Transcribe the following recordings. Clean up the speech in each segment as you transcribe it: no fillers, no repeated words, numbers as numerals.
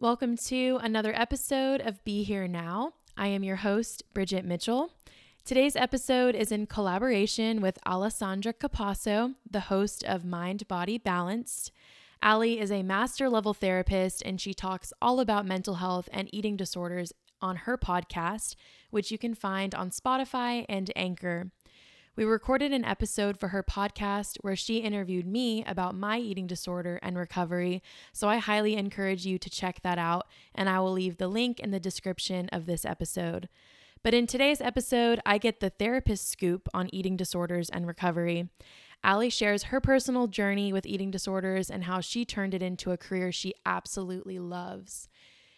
Welcome to another episode of Be Here Now. I am your host, Bridget Mitchell. Today's episode is in collaboration with Alessandra Capasso, the host of Mind Body Balanced. Allie is a master level therapist, and she talks all about mental health and eating disorders on her podcast, which you can find on Spotify and Anchor. We recorded an episode for her podcast where she interviewed me about my eating disorder and recovery, so I highly encourage you to check that out, and I will leave the link in the description of this episode. But in today's episode, I get the therapist scoop on eating disorders and recovery. Allie shares her personal journey with eating disorders and how she turned it into a career she absolutely loves.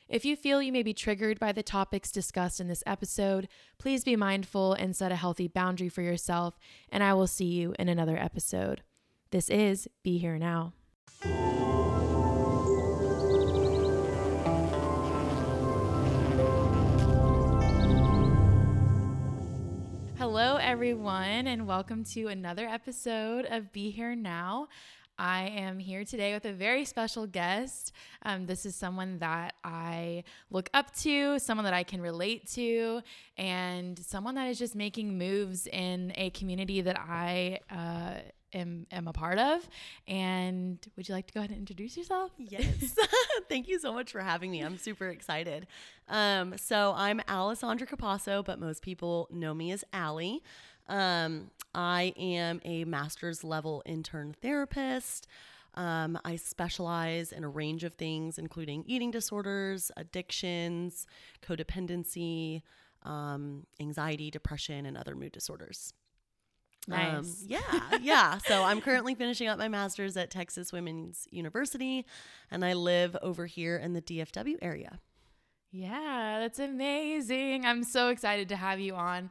If you feel you may be triggered by the topics discussed in this episode, please be mindful and set a healthy boundary for yourself, and I will see you in another episode. This is Be Here Now. Hello, everyone, and welcome to another episode of Be Here Now. I am here today with a very special guest. This is someone that I look up to, someone that I can relate to, and someone that is just making moves in a community that I am a part of. And would you like to go ahead and introduce yourself? Yes. Thank you so much for having me. I'm super excited. So I'm Alessandra Capasso, but most people know me as Allie. I am a master's level intern therapist. I specialize in a range of things, including eating disorders, addictions, codependency, anxiety, depression, and other mood disorders. Nice. Yeah. So I'm currently finishing up my master's at Texas Women's University, and I live over here in the DFW area. Yeah, that's amazing. I'm so excited to have you on.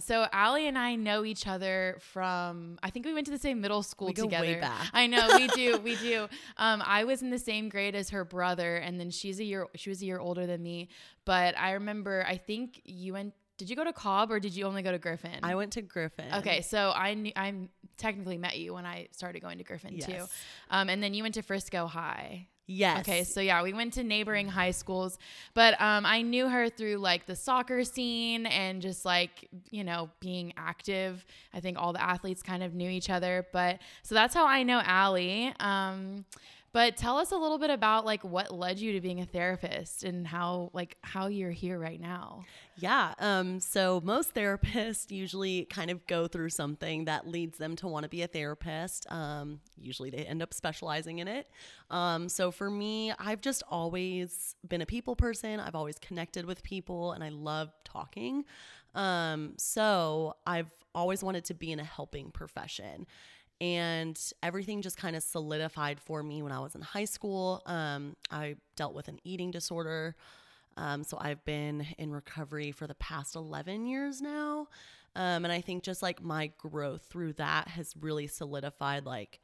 So Allie and I know each other from, I think we went to the same middle school together. Way back. I know, we do. I was in the same grade as her brother, and then she was a year older than me. But I remember, I think you went, did you go to Cobb or did you only go to Griffin? I went to Griffin. Okay, so I technically met you when I started going to Griffin too. And then you went to Frisco High. Yes. Okay. So yeah, we went to neighboring high schools, but, I knew her through like the soccer scene and just like, you know, being active. I think all the athletes kind of knew each other, but so that's how I know Allie. But tell us a little bit about like what led you to being a therapist and how you're here right now. Yeah. So most therapists usually kind of go through something that leads them to want to be a therapist. Usually they end up specializing in it. So for me, I've just always been a people person. I've always connected with people and I love talking. So I've always wanted to be in a helping profession. And everything just kind of solidified for me when I was in high school. I dealt with an eating disorder. So I've been in recovery for the past 11 years now. And I think just like my growth through that has really solidified, like,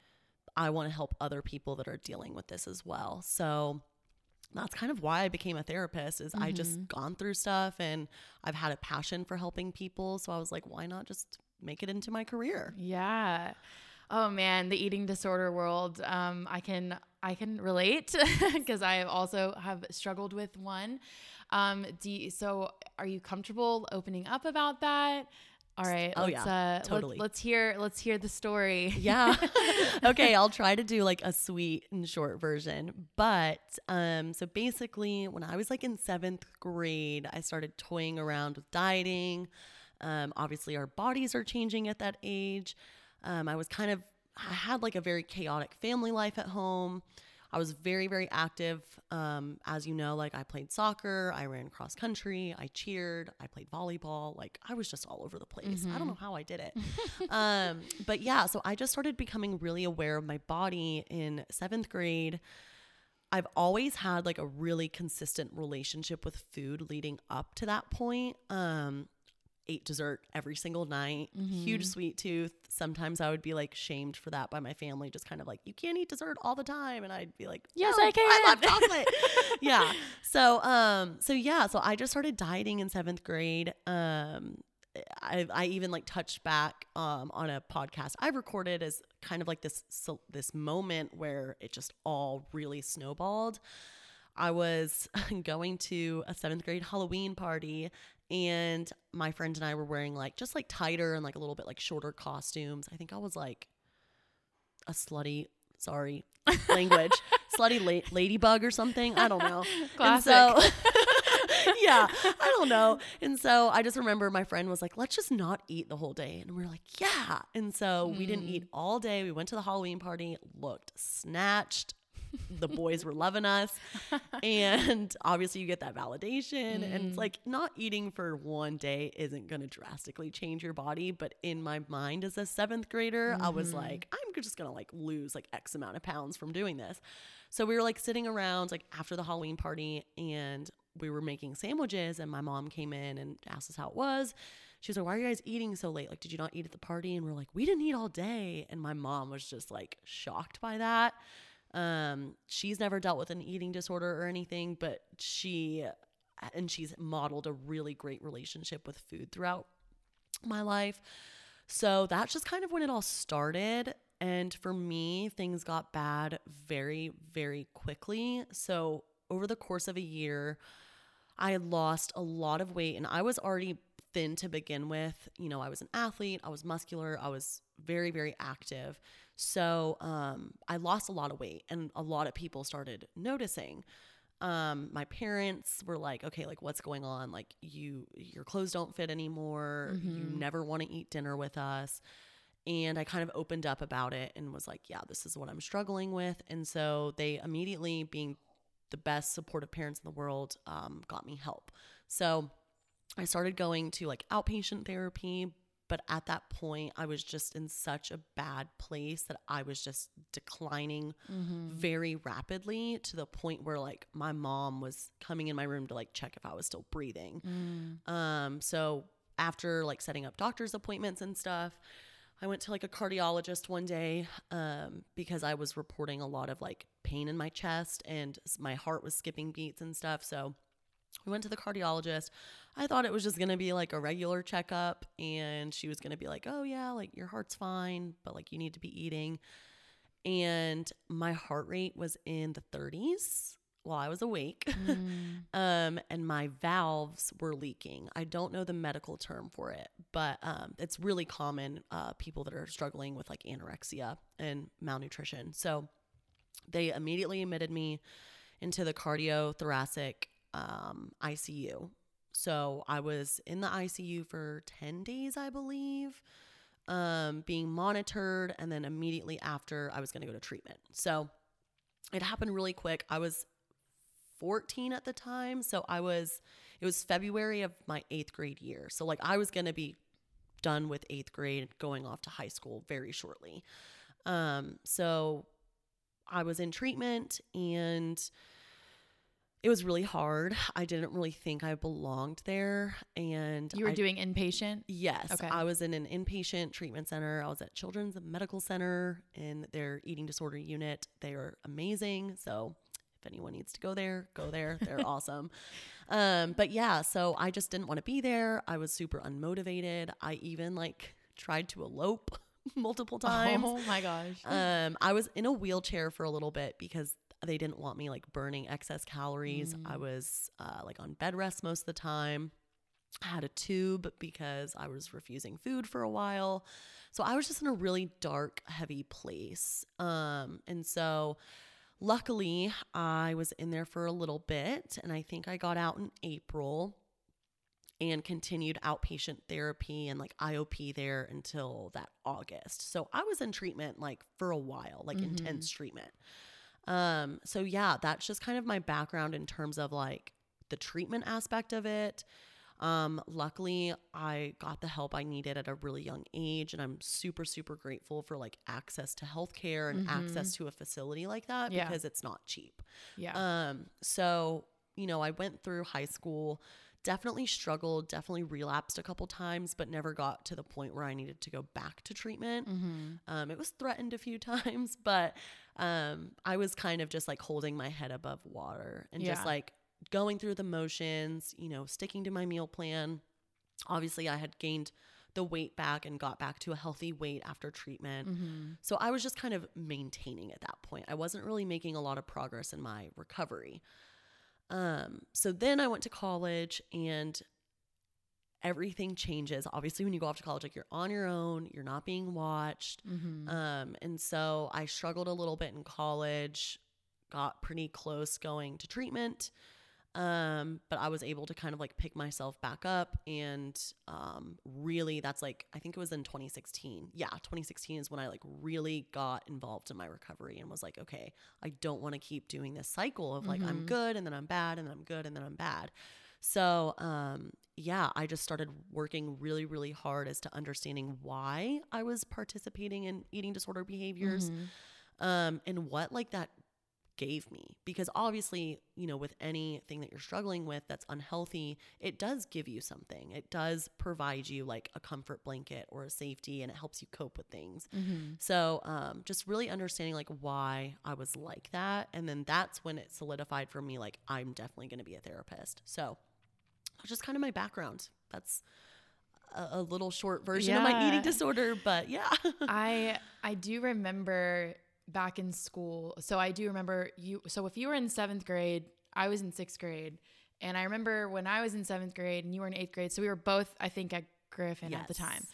I want to help other people that are dealing with this as well. So that's kind of why I became a therapist is I just gone through stuff and I've had a passion for helping people. So I was like, why not just make it into my career? Yeah. Oh man, the eating disorder world. I can relate because I also have struggled with one. So are you comfortable opening up about that? All right. Oh yeah, totally. Let's hear the story. Yeah. Okay. I'll try to do like a sweet and short version, but, so basically when I was like in 7th grade, I started toying around with dieting. Obviously our bodies are changing at that age. I had like a very chaotic family life at home. I was very, very active. As you know, like I played soccer, I ran cross country, I cheered, I played volleyball. Like I was just all over the place. I don't know how I did it. But yeah, so I just started becoming really aware of my body in 7th grade. I've always had like a really consistent relationship with food leading up to that point. Ate dessert every single night, huge sweet tooth. Sometimes I would be like shamed for that by my family, just kind of like, you can't eat dessert all the time. And I'd be like, yes, I can. I love chocolate. Yeah. So I just started dieting in 7th grade. I even like touched back, on a podcast I recorded as kind of like this moment where it just all really snowballed. I was going to a 7th grade Halloween party, and my friend and I were wearing just tighter and a little bit shorter costumes. I think I was a slutty, sorry, language, slutty ladybug or something. I don't know. Classic. And so, yeah, I don't know. And so I just remember my friend was let's just not eat the whole day. And we were yeah. And so we didn't eat all day. We went to the Halloween party, looked snatched. The boys were loving us. And obviously you get that validation. And it's not eating for one day isn't going to drastically change your body. But in my mind as a 7th grader, I was I'm just going to lose X amount of pounds from doing this. So we were sitting around after the Halloween party, and we were making sandwiches, and my mom came in and asked us how it was. She was like, why are you guys eating so late? Did you not eat at the party? And we're like, we didn't eat all day. And my mom was just shocked by that. She's never dealt with an eating disorder or anything, but she's modeled a really great relationship with food throughout my life. So that's just kind of when it all started. And for me, things got bad very, very quickly. So over the course of a year, I lost a lot of weight, and I was already thin to begin with. You know, I was an athlete, I was muscular, I was very, very active. So I lost a lot of weight, and a lot of people started noticing. My parents were like, okay, what's going on? Your clothes don't fit anymore. Mm-hmm. You never want to eat dinner with us. And I kind of opened up about it and was like, yeah, this is what I'm struggling with. And so they immediately, being the best supportive parents in the world, got me help. So I started going to outpatient therapy. But at that point, I was just in such a bad place that I was just declining very rapidly, to the point where my mom was coming in my room to check if I was still breathing. So after setting up doctor's appointments and stuff, I went to a cardiologist one day because I was reporting a lot of pain in my chest, and my heart was skipping beats and stuff. So we went to the cardiologist. I thought it was just going to be a regular checkup, and she was going to be oh yeah, your heart's fine, but you need to be eating. And my heart rate was in the 30s while I was awake. And my valves were leaking. I don't know the medical term for it, but it's really common, people that are struggling with anorexia and malnutrition. So they immediately admitted me into the cardiothoracic ICU. So I was in the ICU for 10 days, I believe, being monitored. And then immediately after, I was going to go to treatment. So it happened really quick. I was 14 at the time. So it was February of my 8th grade year. So I was going to be done with 8th grade, going off to high school very shortly. So I was in treatment, and it was really hard. I didn't really think I belonged there. And you were doing inpatient? Yes. Okay. I was in an inpatient treatment center. I was at Children's Medical Center in their eating disorder unit. They are amazing. So if anyone needs to go there. They're awesome. But yeah, so I just didn't want to be there. I was super unmotivated. I even tried to elope multiple times. Oh my gosh. I was in a wheelchair for a little bit because they didn't want me burning excess calories. I was on bed rest most of the time. I had a tube because I was refusing food for a while. So I was just in a really dark, heavy place. And so luckily I was in there for a little bit, and I think I got out in April and continued outpatient therapy and IOP there until that August. So I was in treatment for a while, intense treatment. So yeah, that's just kind of my background in terms of the treatment aspect of it. Luckily I got the help I needed at a really young age, and I'm super, super grateful for access to healthcare and access to a facility like that, because it's not cheap. Yeah. So, I went through high school, definitely struggled, definitely relapsed a couple times, but never got to the point where I needed to go back to treatment. It was threatened a few times, but, I was kind of just holding my head above water and just going through the motions, sticking to my meal plan. Obviously I had gained the weight back and got back to a healthy weight after treatment. So I was just kind of maintaining at that point. I wasn't really making a lot of progress in my recovery. So then I went to college and everything changes. Obviously, when you go off to college, like, you're on your own, you're not being watched. Mm-hmm. And so I struggled a little bit in college, got pretty close going to treatment. But I was able to kind of like pick myself back up, and really that's like, I think it was in 2016. Yeah, 2016 is when I like really got involved in my recovery and was like, okay, I don't want to keep doing this cycle of like, mm-hmm. I'm good and then I'm bad and then I'm good and then I'm bad. So yeah, I just started working really, really hard as to understanding why I was participating in eating disorder behaviors, mm-hmm. And what like that gave me, because obviously, you know, with anything that you're struggling with that's unhealthy, it does give you something. It does provide you like a comfort blanket or a safety, and it helps you cope with things. Mm-hmm. So just really understanding like why I was like that. And then that's when it solidified for me, like, I'm definitely going to be a therapist. So that's just kind of my background. That's a little short version of my eating disorder, but yeah. I do remember back in school. So I do remember you. So if you were in 7th grade, I was in 6th grade. And I remember when I was in 7th grade and you were in 8th grade. So we were both, I think, at Griffin at the time.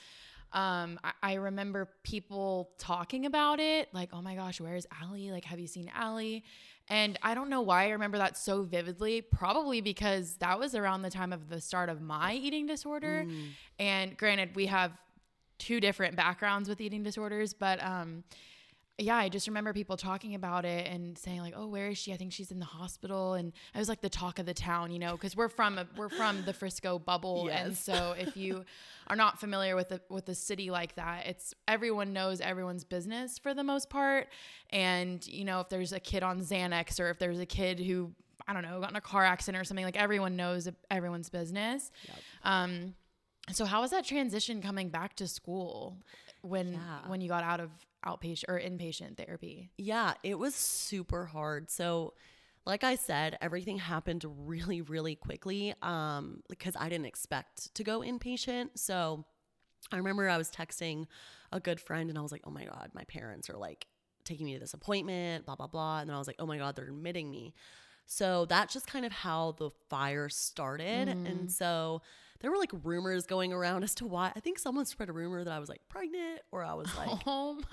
I remember people talking about it, like, oh my gosh, where's Allie? Like, have you seen Allie? And I don't know why I remember that so vividly, probably because that was around the time of the start of my eating disorder. Mm. And granted, we have two different backgrounds with eating disorders, but, yeah, I just remember people talking about it and saying like, oh, where is she? I think she's in the hospital. And I was like the talk of the town, you know, cause we're from the Frisco bubble. Yes. And so if you are not familiar with a city like that, it's everyone knows everyone's business for the most part. And you know, if there's a kid on Xanax, or if there's a kid who, I don't know, got in a car accident or something, like everyone knows everyone's business. Yep. So how was that transition coming back to school when you got out of outpatient or inpatient therapy? Yeah, it was super hard. So like I said, everything happened really, really quickly because I didn't expect to go inpatient. So I remember I was texting a good friend and I was like, oh my God, my parents are like taking me to this appointment, blah, blah, blah. And then I was like, oh my God, they're admitting me. So that's just kind of how the fire started. Mm-hmm. And so there were like rumors going around as to why. I think someone spread a rumor that I was like pregnant, or I was like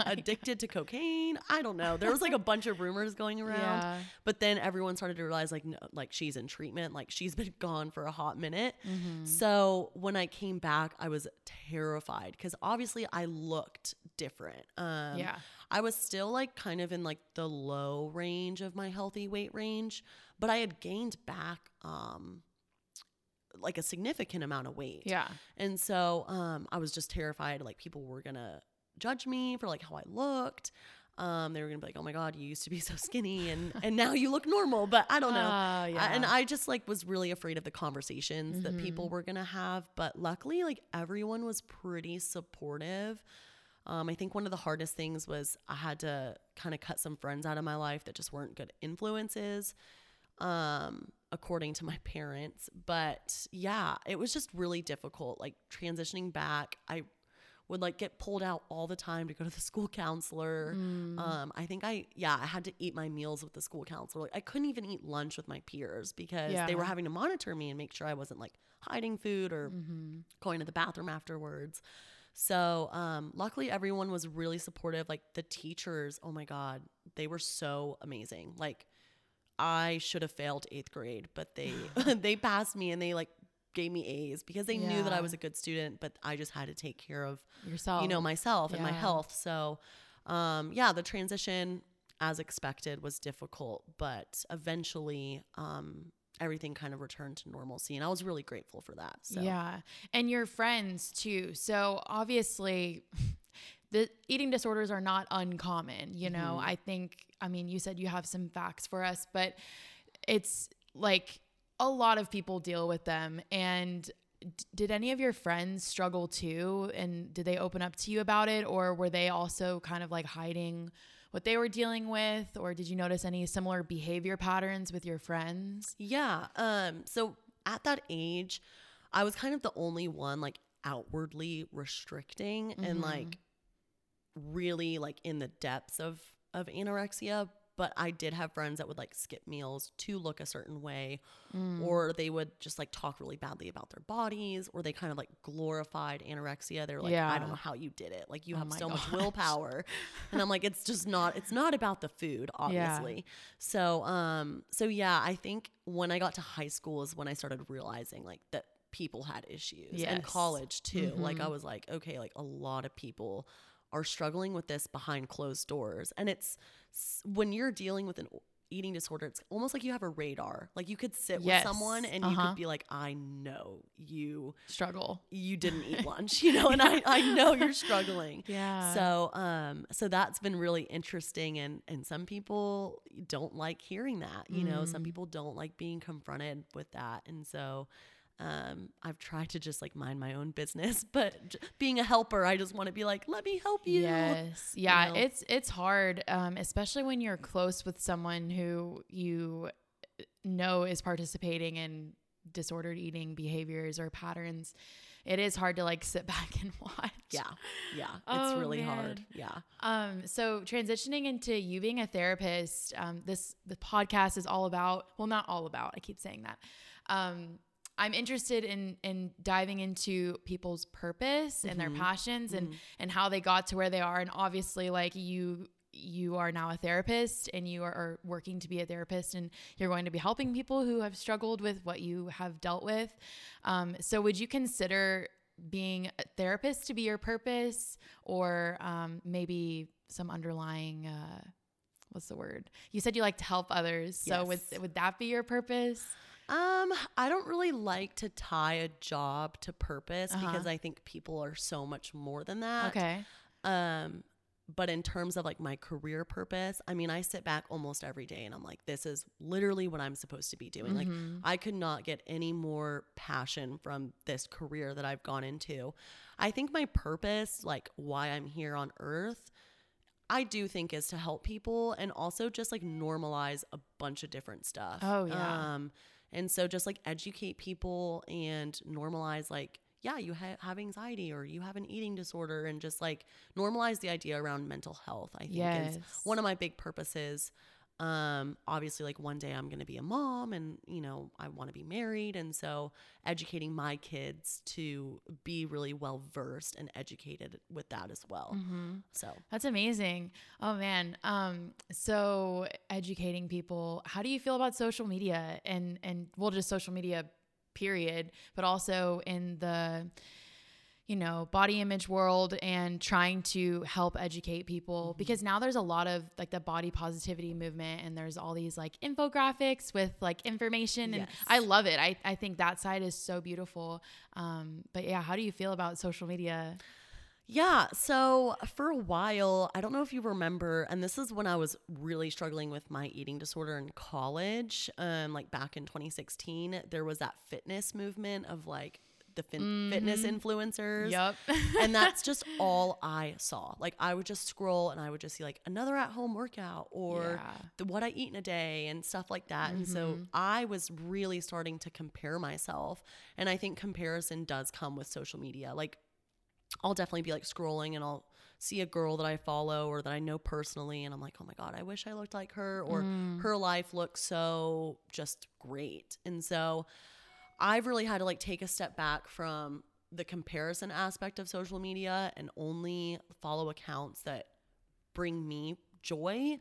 addicted to cocaine. I don't know. There was like a bunch of rumors going around, but then everyone started to realize like, no, like she's in treatment, like she's been gone for a hot minute. Mm-hmm. So when I came back, I was terrified because obviously I looked different. I was still like kind of in like the low range of my healthy weight range, but I had gained back, like a significant amount of weight. Yeah. And so, I was just terrified. Like people were going to judge me for like how I looked. They were gonna be like, oh my God, you used to be so skinny and now you look normal, but I don't know. And I just like was really afraid of the conversations mm-hmm. that people were going to have. But luckily like everyone was pretty supportive. I think one of the hardest things was I had to kind of cut some friends out of my life that just weren't good influences. According to my parents, but yeah, it was just really difficult. Like transitioning back, I would like get pulled out all the time to go to the school counselor. I think I had to eat my meals with the school counselor. Like I couldn't even eat lunch with my peers because they were having to monitor me and make sure I wasn't like hiding food or going to the bathroom afterwards. So, luckily everyone was really supportive. Like the teachers, oh my God, they were so amazing. Like I should have failed 8th grade, but they, they passed me and they like gave me A's because they knew that I was a good student, but I just had to take care of yourself, you know, myself and my health. So, the transition as expected was difficult, but eventually, everything kind of returned to normalcy. And I was really grateful for that. So. Yeah. And your friends too. So obviously the eating disorders are not uncommon. You know, I think, I mean, you said you have some facts for us, but it's like a lot of people deal with them. And did any of your friends struggle too? And did they open up to you about it? Or were they also kind of like hiding what they were dealing with? Or did you notice any similar behavior patterns with your friends? Yeah. So at that age, I was kind of the only one like outwardly restricting and like really like in the depths of anorexia, But I did have friends that would like skip meals to look a certain way, or they would just like talk really badly about their bodies, or they kind of like glorified anorexia. They were like, I don't know how you did it. Like, you have so much willpower. And I'm like, it's not about the food, obviously. Yeah. So yeah, I think when I got to high school is when I started realizing like that people had issues, and college too. Mm-hmm. Like, I was like, okay, like a lot of people are struggling with this behind closed doors. And it's when you're dealing with an eating disorder, it's almost like you have a radar. Like, you could sit with someone and you could be like, I know you struggle. You didn't eat lunch, you know, and I know you're struggling. Yeah. So that's been really interesting. And some people don't like hearing that, you know, some people don't like being confronted with that. And so, I've tried to just like mind my own business, but being a helper, I just want to be like, let me help you. Yes. Yeah. You know? It's hard. Especially when you're close with someone who you know is participating in disordered eating behaviors or patterns. It is hard to like sit back and watch. Yeah. Yeah. It's hard. Yeah. So transitioning into you being a therapist, the podcast is all about, well, not all about, I keep saying that. I'm interested in diving into people's purpose and their passions and how they got to where they are. And obviously, like, you are now a therapist and you are working to be a therapist, and you're going to be helping people who have struggled with what you have dealt with. So would you consider being a therapist to be your purpose, or maybe some underlying what's the word? You said you like to help others. So yes. would that be your purpose? I don't really like to tie a job to purpose because I think people are so much more than that. Okay. But in terms of like my career purpose, I mean, I sit back almost every day and I'm like, this is literally what I'm supposed to be doing. Mm-hmm. Like, I could not get any more passion from this career that I've gone into. I think my purpose, like why I'm here on earth, I do think is to help people and also just like normalize a bunch of different stuff. Oh yeah. And so just like educate people and normalize like, yeah, you have anxiety or you have an eating disorder, and just like normalize the idea around mental health, I think is one of my big purposes. Obviously like one day I'm going to be a mom, and you know, I want to be married. And so educating my kids to be really well versed and educated with that as well. Mm-hmm. So that's amazing. Oh man. So educating people, how do you feel about social media and well, just social media period, but also in the, you know, body image world and trying to help educate people, because now there's a lot of like the body positivity movement, and there's all these like infographics with like information, and I love it. I think that side is so beautiful. But yeah, how do you feel about social media? Yeah. So for a while, I don't know if you remember, and this is when I was really struggling with my eating disorder in college, like back in 2016, there was that fitness movement of like, the fitness influencers. Yep. And that's just all I saw. Like, I would just scroll and I would just see like another at home workout or what I eat in a day and stuff like that. Mm-hmm. And so I was really starting to compare myself. And I think comparison does come with social media. Like, I'll definitely be like scrolling and I'll see a girl that I follow or that I know personally, and I'm like, oh my God, I wish I looked like her, or her life looks so just great. And so I've really had to like take a step back from the comparison aspect of social media and only follow accounts that bring me joy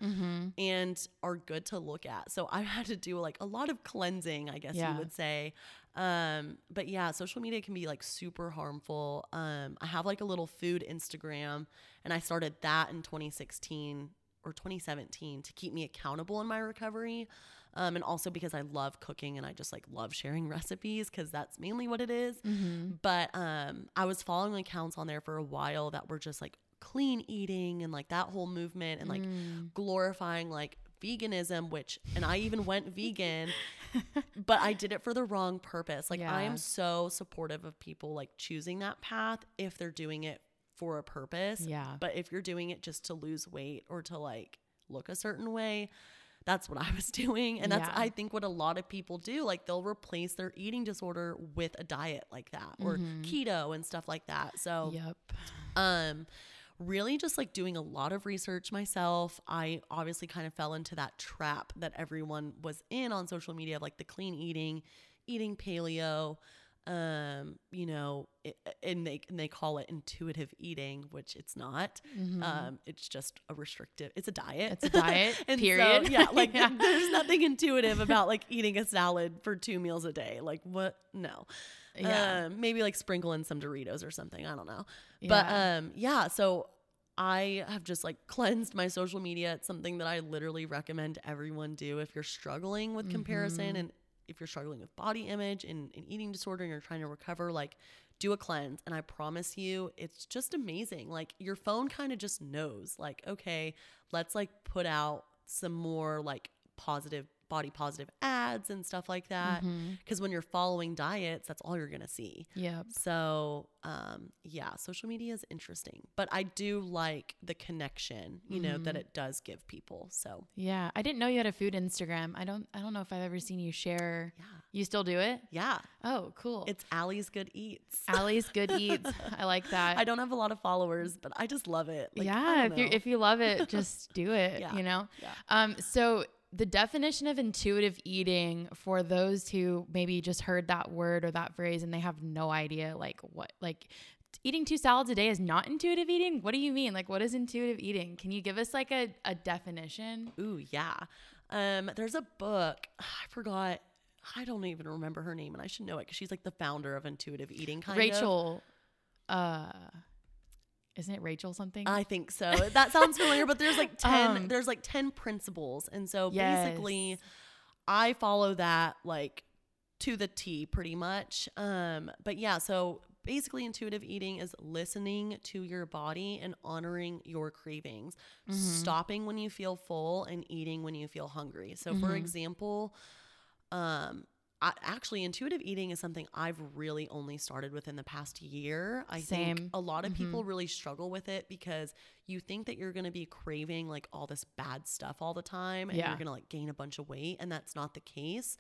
and are good to look at. So I had to do like a lot of cleansing, I guess you would say. But yeah, social media can be like super harmful. I have like a little food Instagram, and I started that in 2016 or 2017 to keep me accountable in my recovery. And also because I love cooking and I just like love sharing recipes, because that's mainly what it is. Mm-hmm. But I was following accounts on there for a while that were just like clean eating and like that whole movement and like glorifying like veganism, and I even went vegan, but I did it for the wrong purpose. Like I am so supportive of people like choosing that path if they're doing it for a purpose. Yeah. But if you're doing it just to lose weight or to like look a certain way, that's what I was doing. And that's, I think, what a lot of people do. Like, they'll replace their eating disorder with a diet like that or keto and stuff like that. So, really just like doing a lot of research myself. I obviously kind of fell into that trap that everyone was in on social media of like the clean eating, eating paleo, you know, and they call it intuitive eating, which it's not. Mm-hmm. It's just a restrictive, it's a diet. It's a diet, period. So, yeah, like yeah. There's nothing intuitive about like eating a salad for 2 meals a day. Like what? No. Yeah. Maybe like sprinkle in some Doritos or something. I don't know. Yeah. But, yeah, so I have just like cleansed my social media. It's something that I literally recommend everyone do if you're struggling with mm-hmm. comparison and if you're struggling with body image and an eating disorder and you're trying to recover, like do a cleanse. And I promise you, it's just amazing. Like your phone kind of just knows like, okay, let's like put out some more like positive body positive ads and stuff like that. Mm-hmm. Cause when you're following diets, that's all you're going to see. Yeah. So, yeah, social media is interesting, but I do like the connection, you mm-hmm. know, that it does give people. So yeah, I didn't know you had a food Instagram. I don't know if I've ever seen you share. Yeah. You still do it? Yeah. Oh, cool. It's Allie's Good Eats. Allie's Good Eats. I like that. I don't have a lot of followers, but I just love it. Like, yeah. If you love it, just do it, yeah. you know? Yeah. So the definition of intuitive eating for those who maybe just heard that word or that phrase and they have no idea like what, like eating 2 salads a day is not intuitive eating. What do you mean? Like what is intuitive eating? Can you give us like a definition? Ooh, yeah. There's a book. I forgot. I don't even remember her name and I should know it because she's like the founder of intuitive eating kind Rachel, of. Isn't it Rachel something? I think so. That sounds familiar, but there's like 10, there's like 10 principles. And so yes. basically I follow that like to the T pretty much. But yeah, so basically intuitive eating is listening to your body and honoring your cravings, mm-hmm. stopping when you feel full and eating when you feel hungry. So mm-hmm. for example, actually, intuitive eating is something I've really only started with in the past year. I Same. Think a lot of mm-hmm. people really struggle with it because you think that you're going to be craving like all this bad stuff all the time and yeah. you're going to like gain a bunch of weight, and that's not the case.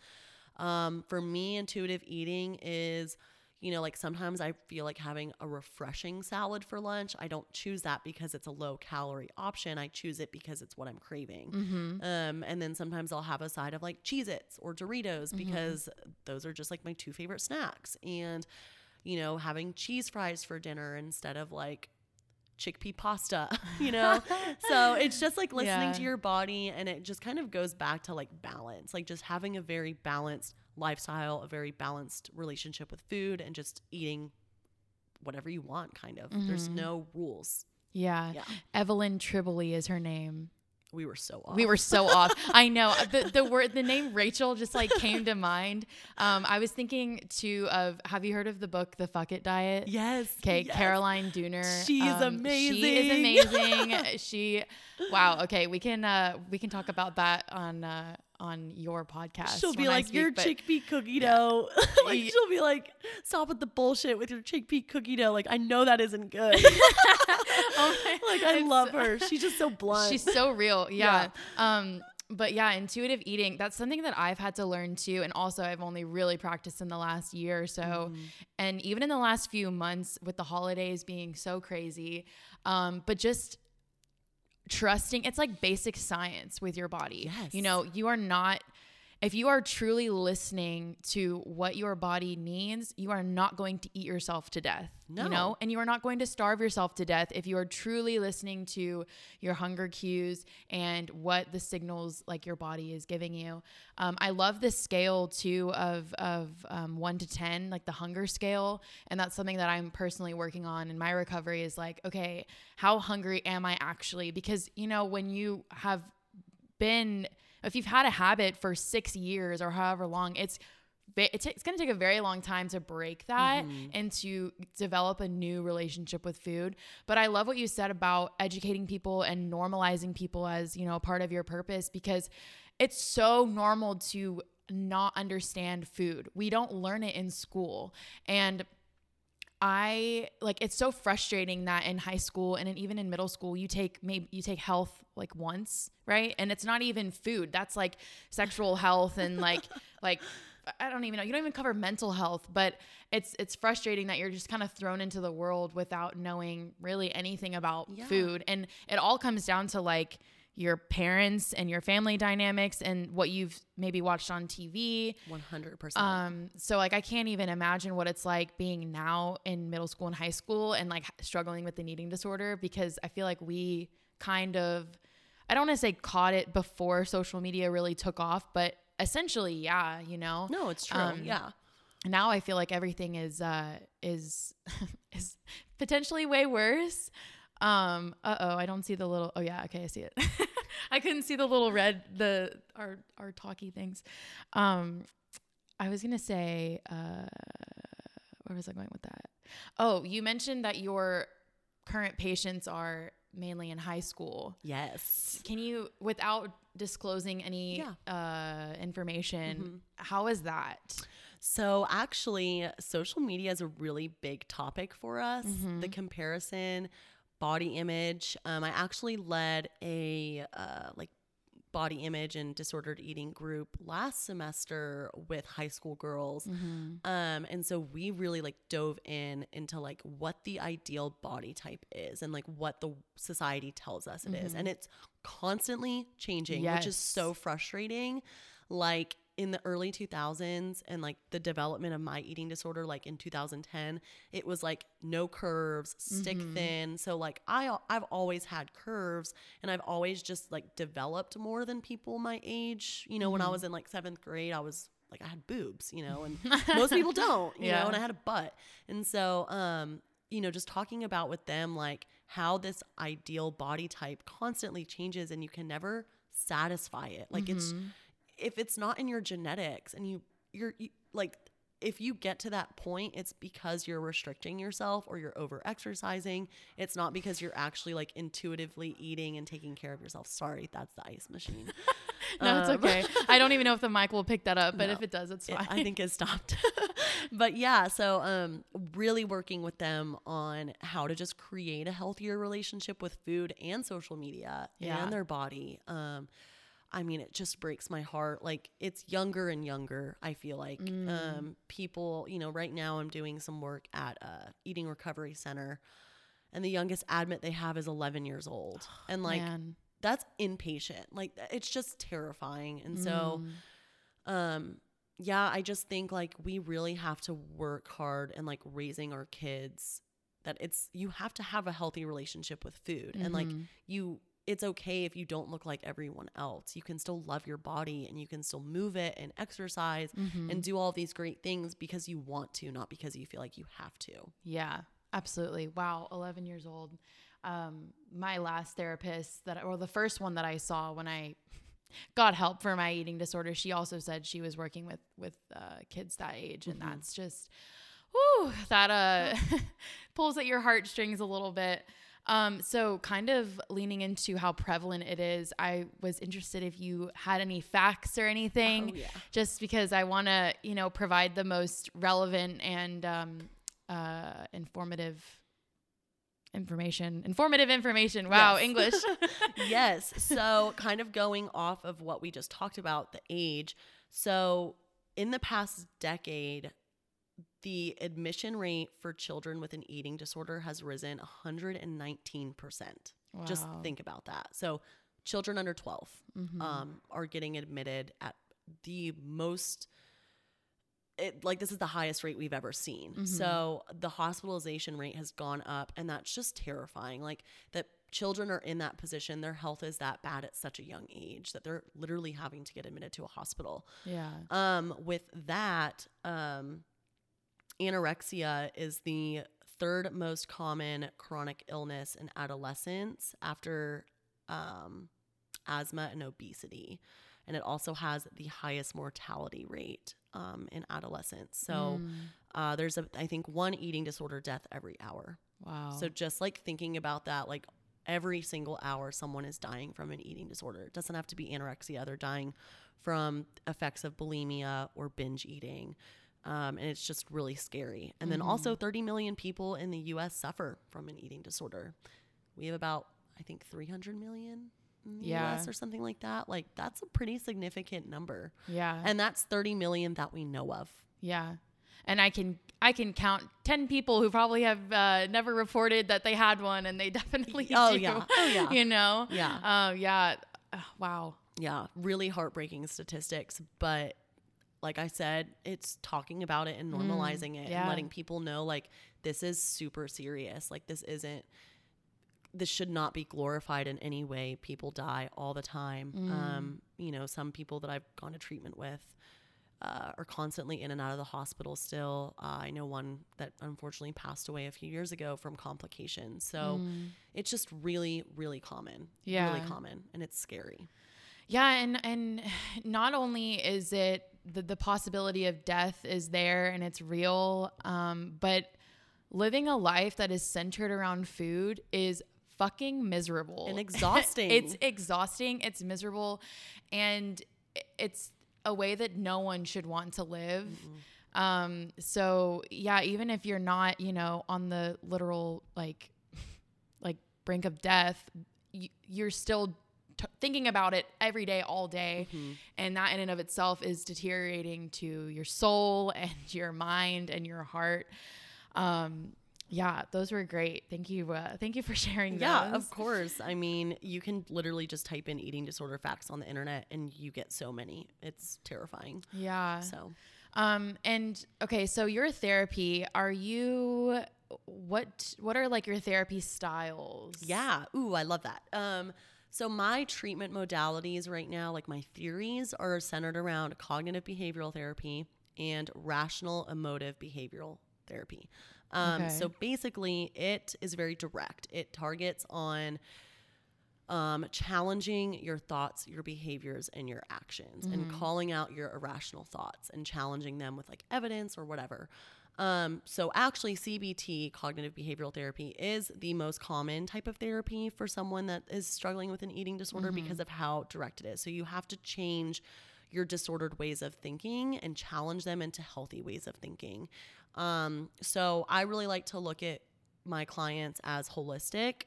For me, intuitive eating is, you know, like sometimes I feel like having a refreshing salad for lunch. I don't choose that because it's a low calorie option. I choose it because it's what I'm craving. Mm-hmm. And then sometimes I'll have a side of like Cheez-Its or Doritos mm-hmm. because those are just like my 2 favorite snacks. And, you know, having cheese fries for dinner instead of like chickpea pasta, you know? So it's just like listening yeah. to your body, and it just kind of goes back to like balance, like just having a very balanced lifestyle, a very balanced relationship with food, and just eating whatever you want kind of. Mm-hmm. There's no rules. Yeah. yeah. Evelyn Triboli is her name. We were so off. I know. The name Rachel just like came to mind. I was thinking too of, have you heard of the book, The Fuck It Diet? Yes. Okay. Yes. Caroline Dooner. She's amazing. She is amazing. Wow. Okay. We can talk about that on your podcast. She'll be like, your chickpea cookie dough. Like, she'll be like, stop with the bullshit with your chickpea cookie dough. Like, I know that isn't good. Like, I love her. She's just so blunt. She's so real. Yeah. yeah. But yeah, intuitive eating, that's something that I've had to learn too. And also I've only really practiced in the last year or so. Mm-hmm. And even in the last few months with the holidays being so crazy, but just trusting, it's like basic science with your body. Yes. You know, you are not, if you are truly listening to what your body needs, you are not going to eat yourself to death, no. you know, and you are not going to starve yourself to death if you are truly listening to your hunger cues and what the signals like your body is giving you. I love the scale too of 1 to 10, like the hunger scale. And that's something that I'm personally working on in my recovery is like, okay, how hungry am I actually? Because, you know, when you have been, if you've had a habit for 6 years or however long, it's going to take a very long time to break that mm-hmm. and to develop a new relationship with food. But I love what you said about educating people and normalizing people as, you know, a part of your purpose, because it's so normal to not understand food. We don't learn it in school. And it's so frustrating that in high school and even in middle school, you take health like once, right? And it's not even food. That's like sexual health and like I don't even know, you don't even cover mental health, but it's frustrating that you're just kind of thrown into the world without knowing really anything about food. And it all comes down to like your parents and your family dynamics and what you've maybe watched on TV. 100%. So like, I can't even imagine what it's like being now in middle school and high school and like struggling with an eating disorder, because I feel like we kind of, I don't want to say caught it before social media really took off, but essentially, yeah, you know? No, it's true. Yeah. Now I feel like everything is potentially way worse. I don't see the little, oh yeah, okay, I see it. I couldn't see the little red, our talky things. I was going to say, where was I going with that? Oh, you mentioned that your current patients are mainly in high school. Yes. Can you, without disclosing any information, how is that? So actually, social media is a really big topic for us. The comparison, body image. I actually led a body image and disordered eating group last semester with high school girls. And so we really like dove into like what the ideal body type is and like what the society tells us it is. And it's constantly changing, which is so frustrating. Like in the early 2000s and like the development of my eating disorder, like in 2010, it was like no curves, stick thin. So like I've always had curves and I've always just like developed more than people my age. You know, when I was in like seventh grade, I was like, I had boobs, you know, and most people don't, you know, and I had a butt. And so, you know, just talking about with them, like how this ideal body type constantly changes and you can never satisfy it. Like it's, if it's not in your genetics and you're like, if you get to that point, it's because you're restricting yourself or you're over exercising. It's not because you're actually like intuitively eating and taking care of yourself. Sorry, that's the ice machine. No, it's okay. I don't even know if the mic will pick that up, but if it does, it's fine. I think it stopped. But yeah, so really working with them on how to just create a healthier relationship with food and social media and their body. I mean, it just breaks my heart. Like it's younger and younger, I feel like. People, you know, right now I'm doing some work at Eating Recovery Center, and the youngest admit they have is 11 years old. And like, that's inpatient. Like it's just terrifying. And so, yeah, I just think like we really have to work hard and like raising our kids that it's, you have to have a healthy relationship with food and like it's okay if you don't look like everyone else. You can still love your body and you can still move it and exercise and do all these great things because you want to, not because you feel like you have to. Yeah, absolutely. Wow. 11 years old. My last therapist the first one that I saw when I got help for my eating disorder, she also said she was working with kids that age. And that's just, whew, that, pulls at your heartstrings a little bit. So kind of leaning into how prevalent it is, I was interested if you had any facts or anything, just because I want to, you know, provide the most relevant and, informative information. Wow. Yes. English. Yes. So kind of going off of what we just talked about, the age. So in the past decade, the admission rate for children with an eating disorder has risen 119%. Wow. Just think about that. So children under 12 are getting admitted at the most, this is the highest rate we've ever seen. So the hospitalization rate has gone up, and that's just terrifying. Like that children are in that position. Their health is that bad at such a young age that they're literally having to get admitted to a hospital. Yeah. With that, anorexia is the third most common chronic illness in adolescence after asthma and obesity. And it also has the highest mortality rate in adolescence. So there's, I think, one eating disorder death every hour. Wow. So just like thinking about that, like every single hour someone is dying from an eating disorder. It doesn't have to be anorexia. They're dying from effects of bulimia or binge eating. And it's just really scary. And then also 30 million people in the U.S. suffer from an eating disorder. We have about, I think, 300 million in less or something like that. Like, that's a pretty significant number. Yeah. And that's 30 million that we know of. Yeah. And I can count 10 people who probably have never reported that they had one, and they definitely do. Yeah. Oh, yeah. You know? Yeah. Yeah. Wow. Yeah. Really heartbreaking statistics. But like I said, it's talking about it and normalizing it and letting people know, like, this is super serious. Like, this should not be glorified in any way. People die all the time. You know, some people that I've gone to treatment with are constantly in and out of the hospital still. I know one that unfortunately passed away a few years ago from complications. So it's just really, really common. Yeah. Really common. And it's scary. Yeah. And not only is it the possibility of death is there and it's real, but living a life that is centered around food is fucking miserable and exhausting. It's exhausting. It's miserable. And it's a way that no one should want to live. Mm-hmm. So yeah, even if you're not, you know, on the literal, like brink of death, you're still thinking about it every day, all day. Mm-hmm. And that in and of itself is deteriorating to your soul and your mind and your heart. Yeah, those were great. Thank you. Thank you for sharing those. Yeah, of course. I mean, you can literally just type in eating disorder facts on the internet and you get so many. It's terrifying. Yeah. So, and okay, so your therapy, what are like your therapy styles? Yeah. Ooh, I love that. So my treatment modalities right now, like my theories, are centered around cognitive behavioral therapy and rational emotive behavioral therapy. Okay. So basically it is very direct. It targets on challenging your thoughts, your behaviors, and your actions, and calling out your irrational thoughts and challenging them with like evidence or whatever. So actually CBT, cognitive behavioral therapy, is the most common type of therapy for someone that is struggling with an eating disorder because of how direct it is. So you have to change your disordered ways of thinking and challenge them into healthy ways of thinking. So I really like to look at my clients as holistic.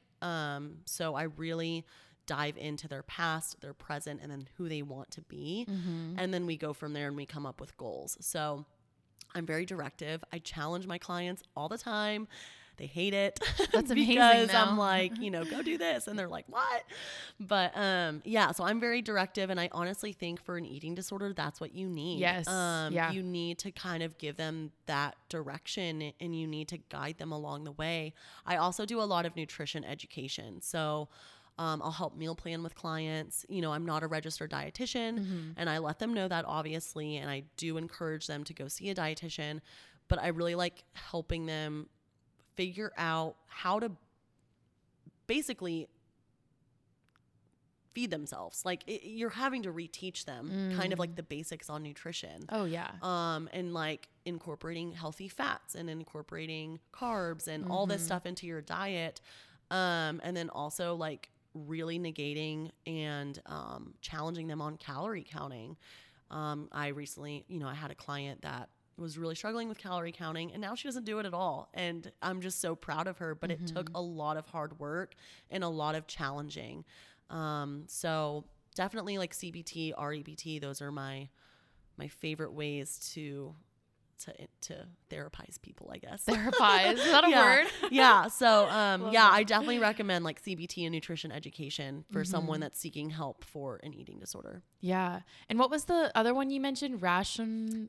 So I really dive into their past, their present, and then who they want to be. And then we go from there and we come up with goals. So I'm very directive. I challenge my clients all the time. They hate it. That's amazing. Because I'm like, you know, go do this. And they're like, what? But yeah, so I'm very directive. And I honestly think for an eating disorder, that's what you need. Yes. You need to kind of give them that direction and you need to guide them along the way. I also do a lot of nutrition education. So I'll help meal plan with clients. You know, I'm not a registered dietitian and I let them know that obviously. And I do encourage them to go see a dietitian, but I really like helping them figure out how to basically feed themselves. Like you're having to reteach them kind of like the basics on nutrition. Oh yeah. And like incorporating healthy fats and incorporating carbs and all this stuff into your diet. And then also like really negating and, challenging them on calorie counting. I recently, you know, I had a client that was really struggling with calorie counting and now she doesn't do it at all. And I'm just so proud of her, but it took a lot of hard work and a lot of challenging. So definitely like CBT, REBT, those are my favorite ways to therapize people, I guess. Therapize, is that a word? Yeah. So, I definitely recommend like CBT and nutrition education for someone that's seeking help for an eating disorder. Yeah. And what was the other one you mentioned?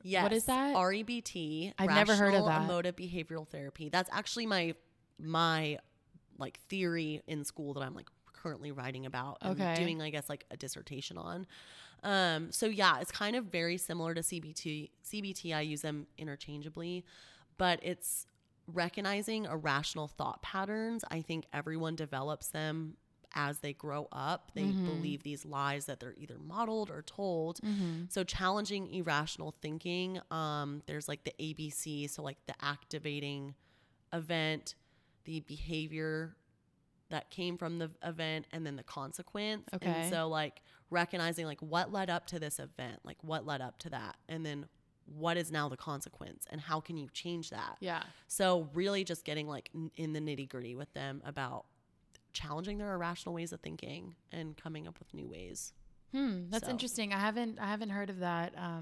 Yes. What is that? REBT. I've never heard of that. Rational Emotive Behavioral Therapy. That's actually my like theory in school that I'm like currently writing about and doing, I guess, like a dissertation on. So yeah, it's kind of very similar to CBT. I use them interchangeably, but it's recognizing irrational thought patterns. I think everyone develops them as they grow up. They believe these lies that they're either modeled or told. So challenging irrational thinking. There's like the ABC. So like the activating event, the behavior that came from the event, and then the consequence. And so like recognizing like what led up to this event, like what led up to that, and then what is now the consequence and how can you change that? Yeah. So really just getting like in the nitty gritty with them about challenging their irrational ways of thinking and coming up with new ways. That's interesting. I haven't heard of that that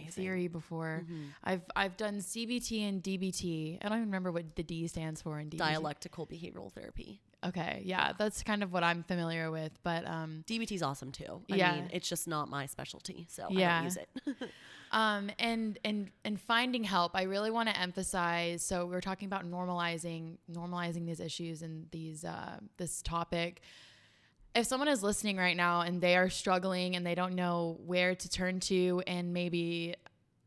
amazing theory before. Mm-hmm. I've done CBT and DBT. I don't even remember what the D stands for in DBT. Dialectical behavioral therapy. Okay, yeah, that's kind of what I'm familiar with. But DBT is awesome too. I mean, it's just not my specialty, so I don't use it. And finding help. I really want to emphasize. So we were talking about normalizing these issues and these this topic. If someone is listening right now and they are struggling and they don't know where to turn to and maybe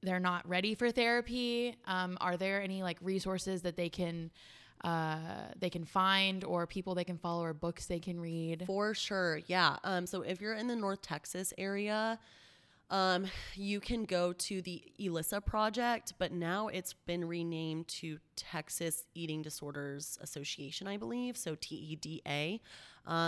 they're not ready for therapy, are there any like resources that they can find or people they can follow or books they can read? For sure. Yeah. So if you're in the North Texas area, you can go to the ELISA project, but now it's been renamed to Texas Eating Disorders Association, I believe. So TEDA.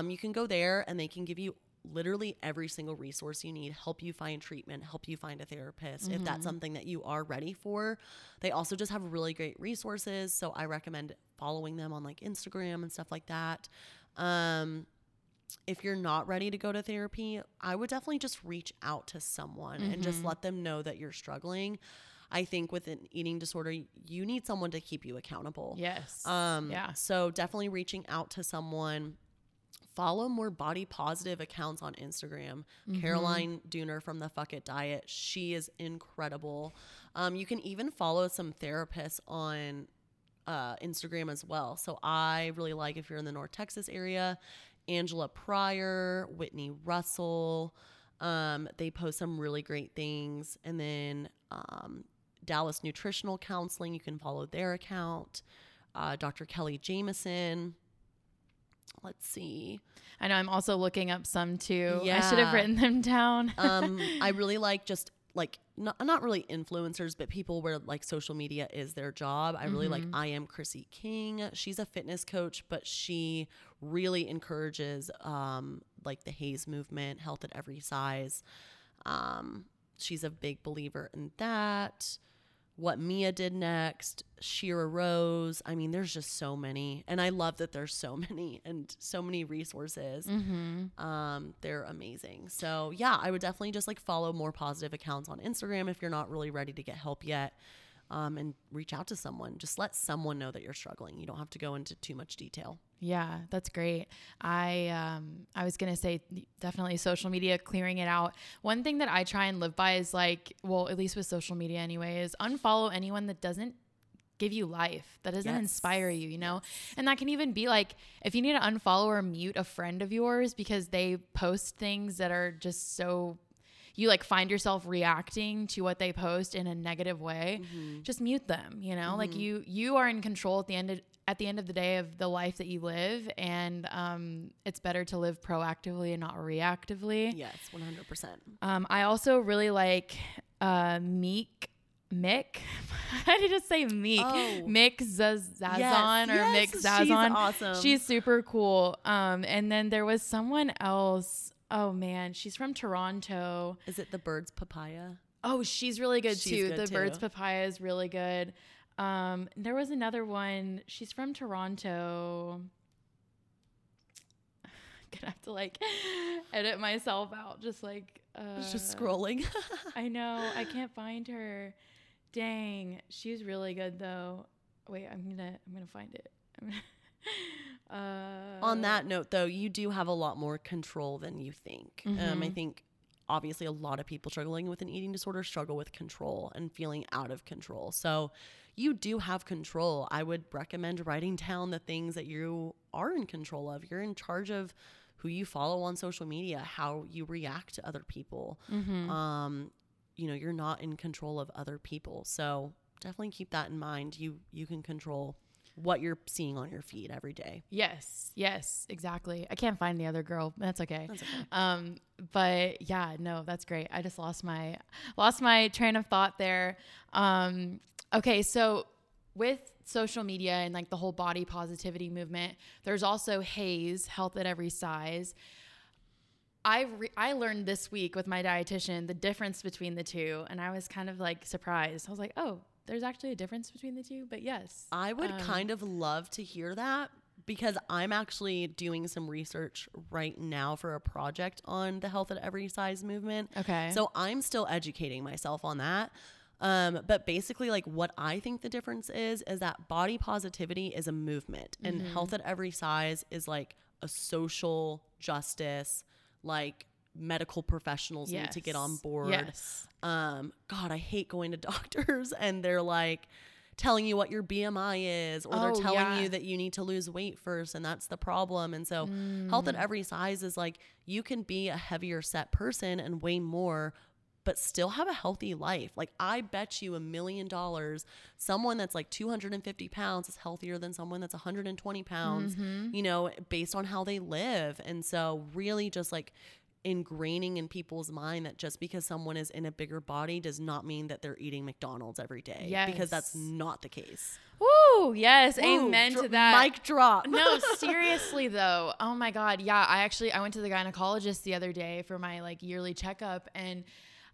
You can go there and they can give you literally every single resource you need, help you find treatment, help you find a therapist. Mm-hmm. If that's something that you are ready for, they also just have really great resources. So I recommend following them on like Instagram and stuff like that. If you're not ready to go to therapy, I would definitely just reach out to someone mm-hmm. and just let them know that you're struggling. I think with an eating disorder, you need someone to keep you accountable. Yes. So definitely reaching out to someone. Follow more body positive accounts on Instagram. Mm-hmm. Caroline Dooner from the Fuck It Diet. She is incredible. You can even follow some therapists on Instagram as well. So I really like, if you're in the North Texas area, Angela Pryor, Whitney Russell. They post some really great things. And then Dallas Nutritional Counseling. You can follow their account. Dr. Kelly Jameson. Let's see. I know I'm also looking up some too. Yeah. I should have written them down. I really like just like not really influencers, but people where like social media is their job. I really mm-hmm. like I Am Chrissy King. She's a fitness coach, but she really encourages like the HAES movement, health at every size. She's a big believer in that. What Mia Did Next, Shira Rose. I mean, there's just so many. And I love that there's so many and so many resources. Mm-hmm. They're amazing. So yeah, I would definitely just like follow more positive accounts on Instagram if you're not really ready to get help yet. And reach out to someone. Just let someone know that you're struggling. You don't have to go into too much detail. Yeah, that's great. I was going to say definitely social media, clearing it out. One thing that I try and live by is like, well, at least with social media anyway, is unfollow anyone that doesn't give you life, that doesn't inspire you, you know? And that can even be like, if you need to unfollow or mute a friend of yours because they post things that are just so, you like find yourself reacting to what they post in a negative way, mm-hmm. just mute them, you know, mm-hmm. like you are in control at the end of the day of the life that you live. And, it's better to live proactively and not reactively. Yes. 100%. I also really like, Mick. How did I just say Meek? Oh. Mick Zazon Mick Zazon. She's awesome. She's super cool. And then there was someone else. Oh man, she's from Toronto. Is it The Bird's Papaya? Oh, she's really good too. The Bird's Papaya is really good. There was another one. She's from Toronto. I'm gonna have to like edit myself out. Just like just scrolling. I know. I can't find her. Dang, she's really good though. Wait, I'm gonna find it. On that note though, you do have a lot more control than you think. Mm-hmm. I think obviously a lot of people struggling with an eating disorder struggle with control and feeling out of control. So you do have control. I would recommend writing down the things that you are in control of. You're in charge of who you follow on social media, how you react to other people. Mm-hmm. You know, you're not in control of other people. So definitely keep that in mind. You can control what you're seeing on your feed every day. Yes, exactly. I can't find the other girl. That's okay. But yeah, no, that's great. I just lost my train of thought there. Okay. So with social media and like the whole body positivity movement, there's also HAES, health at every size. I learned this week with my dietitian, the difference between the two. And I was kind of like surprised. I was like, oh, there's actually a difference between the two, but yes. I would kind of love to hear that because I'm actually doing some research right now for a project on the health at every size movement. Okay. So I'm still educating myself on that. But basically, like, what I think the difference is that body positivity is a movement, mm-hmm. and health at every size is like a social justice, like medical professionals yes. need to get on board. Yes. God, I hate going to doctors and they're like telling you what your BMI is, or they're telling yeah. you that you need to lose weight first and that's the problem. And so health at every size is like, you can be a heavier set person and weigh more but still have a healthy life. Like, I bet you $1 million, someone that's like 250 pounds is healthier than someone that's 120 pounds, mm-hmm. you know, based on how they live. And so really just like ingraining in people's mind that just because someone is in a bigger body does not mean that they're eating McDonald's every day, yes. because that's not the case. Woo, yes. Woo, amen to that. Mic drop. No, seriously though. Oh my God. Yeah. I went to the gynecologist the other day for my like yearly checkup, and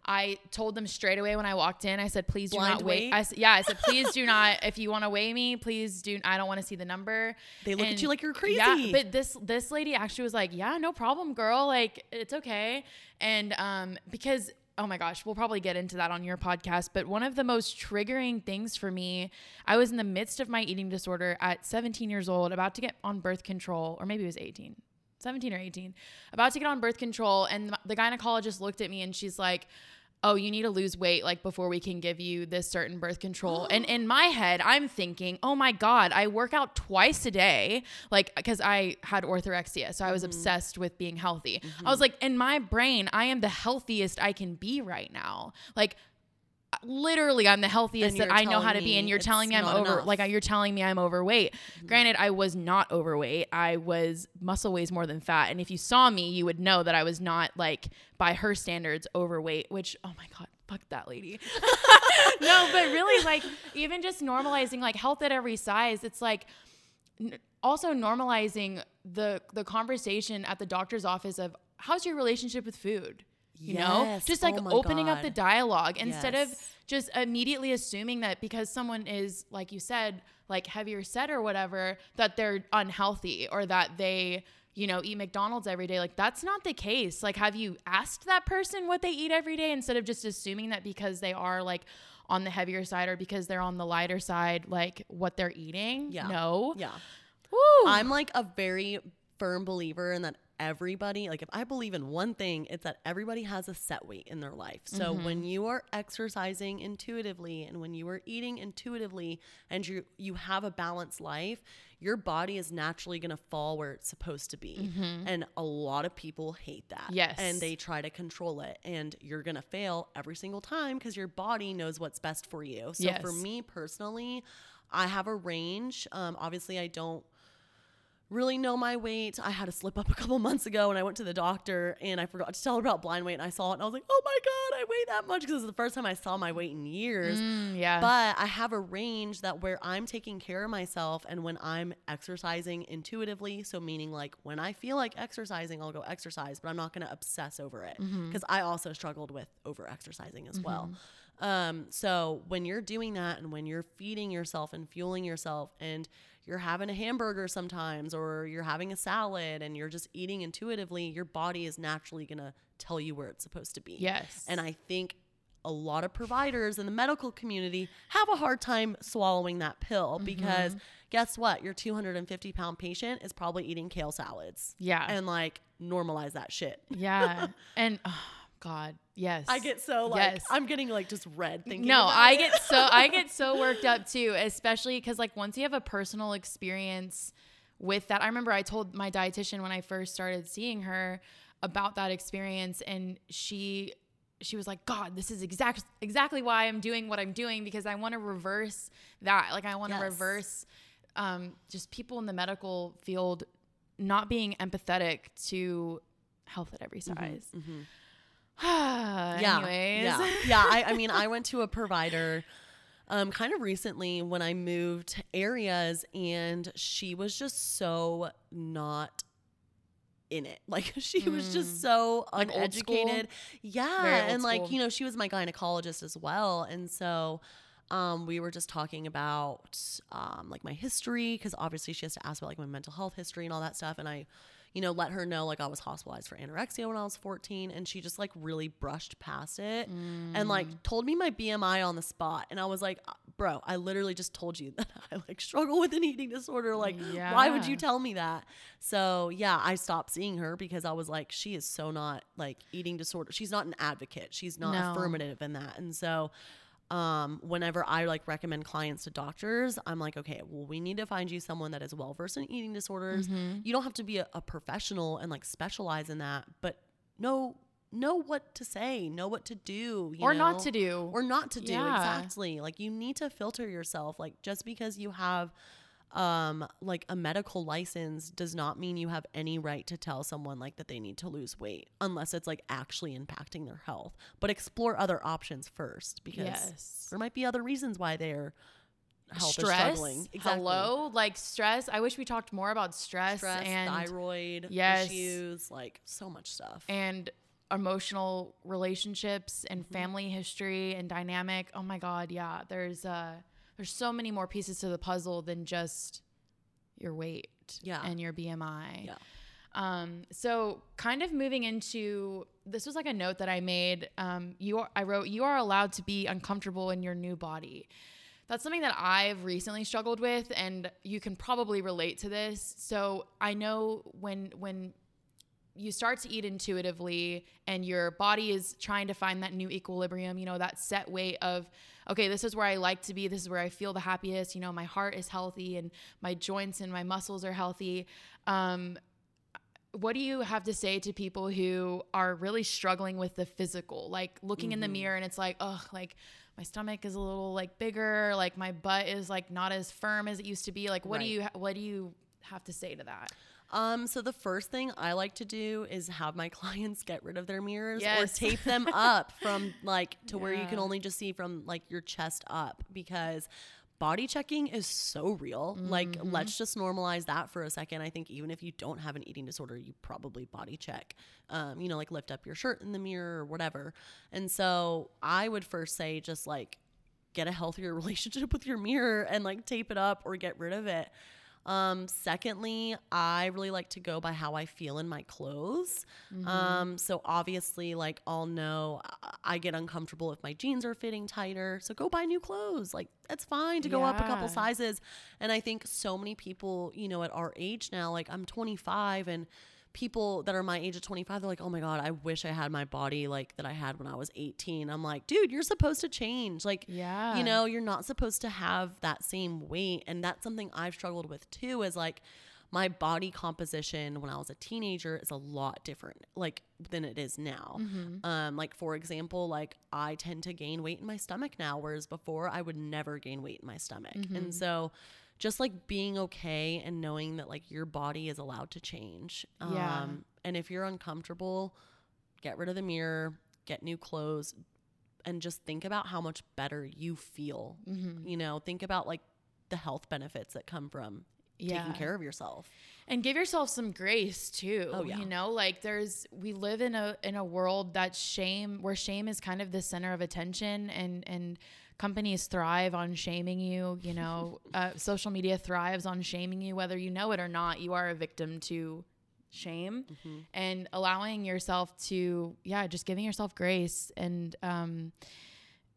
I told them straight away when I walked in, I said, please do not weigh. I said, please do not. If you want to weigh me, please do. I don't want to see the number. They look at you like you're crazy. Yeah, but this lady actually was like, yeah, no problem, girl. Like, it's okay. And because, oh my gosh, we'll probably get into that on your podcast. But one of the most triggering things for me, I was in the midst of my eating disorder at 17 years old, about to get on birth control, or maybe it was 18. 17 or 18, about to get on birth control. And the gynecologist looked at me and she's like, oh, you need to lose weight like before we can give you this certain birth control. And in my head, I'm thinking, oh my God, I work out twice a day. Like, because I had orthorexia. So I was obsessed with being healthy. Mm-hmm. I was like, in my brain, I am the healthiest I can be right now. Like, literally, I'm the healthiest that I know how to be. And you're telling me I'm over, like, you're telling me I'm overweight. Mm-hmm. Granted, I was not overweight. I was muscle weighs more than fat. And if you saw me, you would know that I was not, like, by her standards, overweight, which, oh my God, fuck that lady. No, but really, like, even just normalizing like health at every size, it's like, also normalizing the conversation at the doctor's office of, how's your relationship with food? You yes. know, just like opening God. Up the dialogue instead yes. of just immediately assuming that because someone is, like you said, like heavier set or whatever, that they're unhealthy or that they, you know, eat McDonald's every day. Like, that's not the case. Like, have you asked that person what they eat every day, instead of just assuming that because they are like on the heavier side or because they're on the lighter side, like what they're eating? Yeah. No. Yeah. Woo. I'm like a very firm believer in that. Everybody, like, if I believe in one thing, it's that everybody has a set weight in their life. So mm-hmm. when you are exercising intuitively and when you are eating intuitively and you have a balanced life, your body is naturally going to fall where it's supposed to be. Mm-hmm. And a lot of people hate that. Yes. And they try to control it. And you're going to fail every single time because your body knows what's best for you. So yes. for me personally, I have a range. Obviously, I don't really know my weight. I had a slip up a couple months ago and I went to the doctor and I forgot to tell her about blind weight, and I saw it and I was like, oh my God, I weigh that much, because it was the first time I saw my weight in years. Yeah. But I have a range that where I'm taking care of myself, and when I'm exercising intuitively, so meaning like when I feel like exercising, I'll go exercise, but I'm not going to obsess over it, because mm-hmm. I also struggled with over exercising as mm-hmm. well. So when you're doing that and when you're feeding yourself and fueling yourself and you're having a hamburger sometimes, or you're having a salad and you're just eating intuitively, your body is naturally going to tell you where it's supposed to be. Yes. And I think a lot of providers in the medical community have a hard time swallowing that pill, mm-hmm. because guess what? Your 250 pound patient is probably eating kale salads. Yeah. And like, normalize that shit. Yeah. And God, yes. I get so like, yes. I'm getting like just red thinking. No, about I it. Get so, I get so worked up too, especially because like once you have a personal experience with that, I remember I told my dietitian when I first started seeing her about that experience, and she was like, God, this is exactly why I'm doing what I'm doing, because I want to reverse that. Like, I want to yes. reverse, just people in the medical field not being empathetic to health at every size. Mm-hmm, mm-hmm. Yeah, anyways. Yeah. I mean, I went to a provider kind of recently when I moved areas, and she was just so not in it. Like, she was just so like uneducated. Yeah. And like, you know, she was my gynecologist as well. And so We were just talking about, like my history, because obviously she has to ask about like my mental health history and all that stuff. And I, you know, let her know like I was hospitalized for anorexia when I was 14, and she just like really brushed past it and like told me my BMI on the spot. And I was like, bro, I literally just told you that I like struggle with an eating disorder. Like, why would you tell me that? So yeah, I stopped seeing her because I was like, she is so not like eating disorder. She's not an advocate. She's not affirmative in that. And so, whenever I like recommend clients to doctors, I'm like, okay, well, we need to find you someone that is well versed in eating disorders. You don't have to be a professional and like specialize in that, but know what to say, know what to do, or not to do. Exactly. Like you need to filter yourself. Like just because you have, like a medical license does not mean you have any right to tell someone like that they need to lose weight unless it's like actually impacting their health. But explore other options first, because there might be other reasons why they're struggling. Exactly. Hello, like stress. I wish we talked more about stress and thyroid issues, like so much stuff, and emotional relationships and family history and dynamic. Oh my God. Yeah. There's so many more pieces to the puzzle than just your weight and your BMI. Yeah. So kind of moving into, this was like a note that I made. I wrote, you are allowed to be uncomfortable in your new body. That's something that I've recently struggled with, and you can probably relate to this. So I know when you start to eat intuitively and your body is trying to find that new equilibrium, you know, that set weight of, okay, this is where I like to be. This is where I feel the happiest. You know, my heart is healthy and my joints and my muscles are healthy. What do you have to say to people who are really struggling with the physical, like looking in the mirror and it's like, oh, like my stomach is a little like bigger. Like my butt is like not as firm as it used to be. Like, what do you have to say to that? So the first thing I like to do is have my clients get rid of their mirrors or tape them up from like to where you can only just see from like your chest up, because body checking is so real. Like let's just normalize that for a second. I think even if you don't have an eating disorder, you probably body check, you know, like lift up your shirt in the mirror or whatever. And so I would first say just like get a healthier relationship with your mirror and like tape it up or get rid of it. Secondly, I really like to go by how I feel in my clothes. So obviously like I'll know I get uncomfortable if my jeans are fitting tighter. So go buy new clothes. Like it's fine to go up a couple sizes. And I think so many people, you know, at our age now, like I'm 25 and people that are my age at 25, they're like, oh my God, I wish I had my body like that I had when I was 18. I'm like, dude, you're supposed to change. Like, you know, you're not supposed to have that same weight. And that's something I've struggled with too, is like my body composition when I was a teenager is a lot different like than it is now. Like for example, like I tend to gain weight in my stomach now, whereas before I would never gain weight in my stomach. And so just like being okay and knowing that like your body is allowed to change. And if you're uncomfortable, get rid of the mirror, get new clothes, and just think about how much better you feel. You know, think about like the health benefits that come from taking care of yourself. And give yourself some grace too. You know, like we live in a world that shame is kind of the center of attention, and companies thrive on shaming you, you know, social media thrives on shaming you, whether you know it or not, you are a victim to shame, and allowing yourself to, just giving yourself grace. And,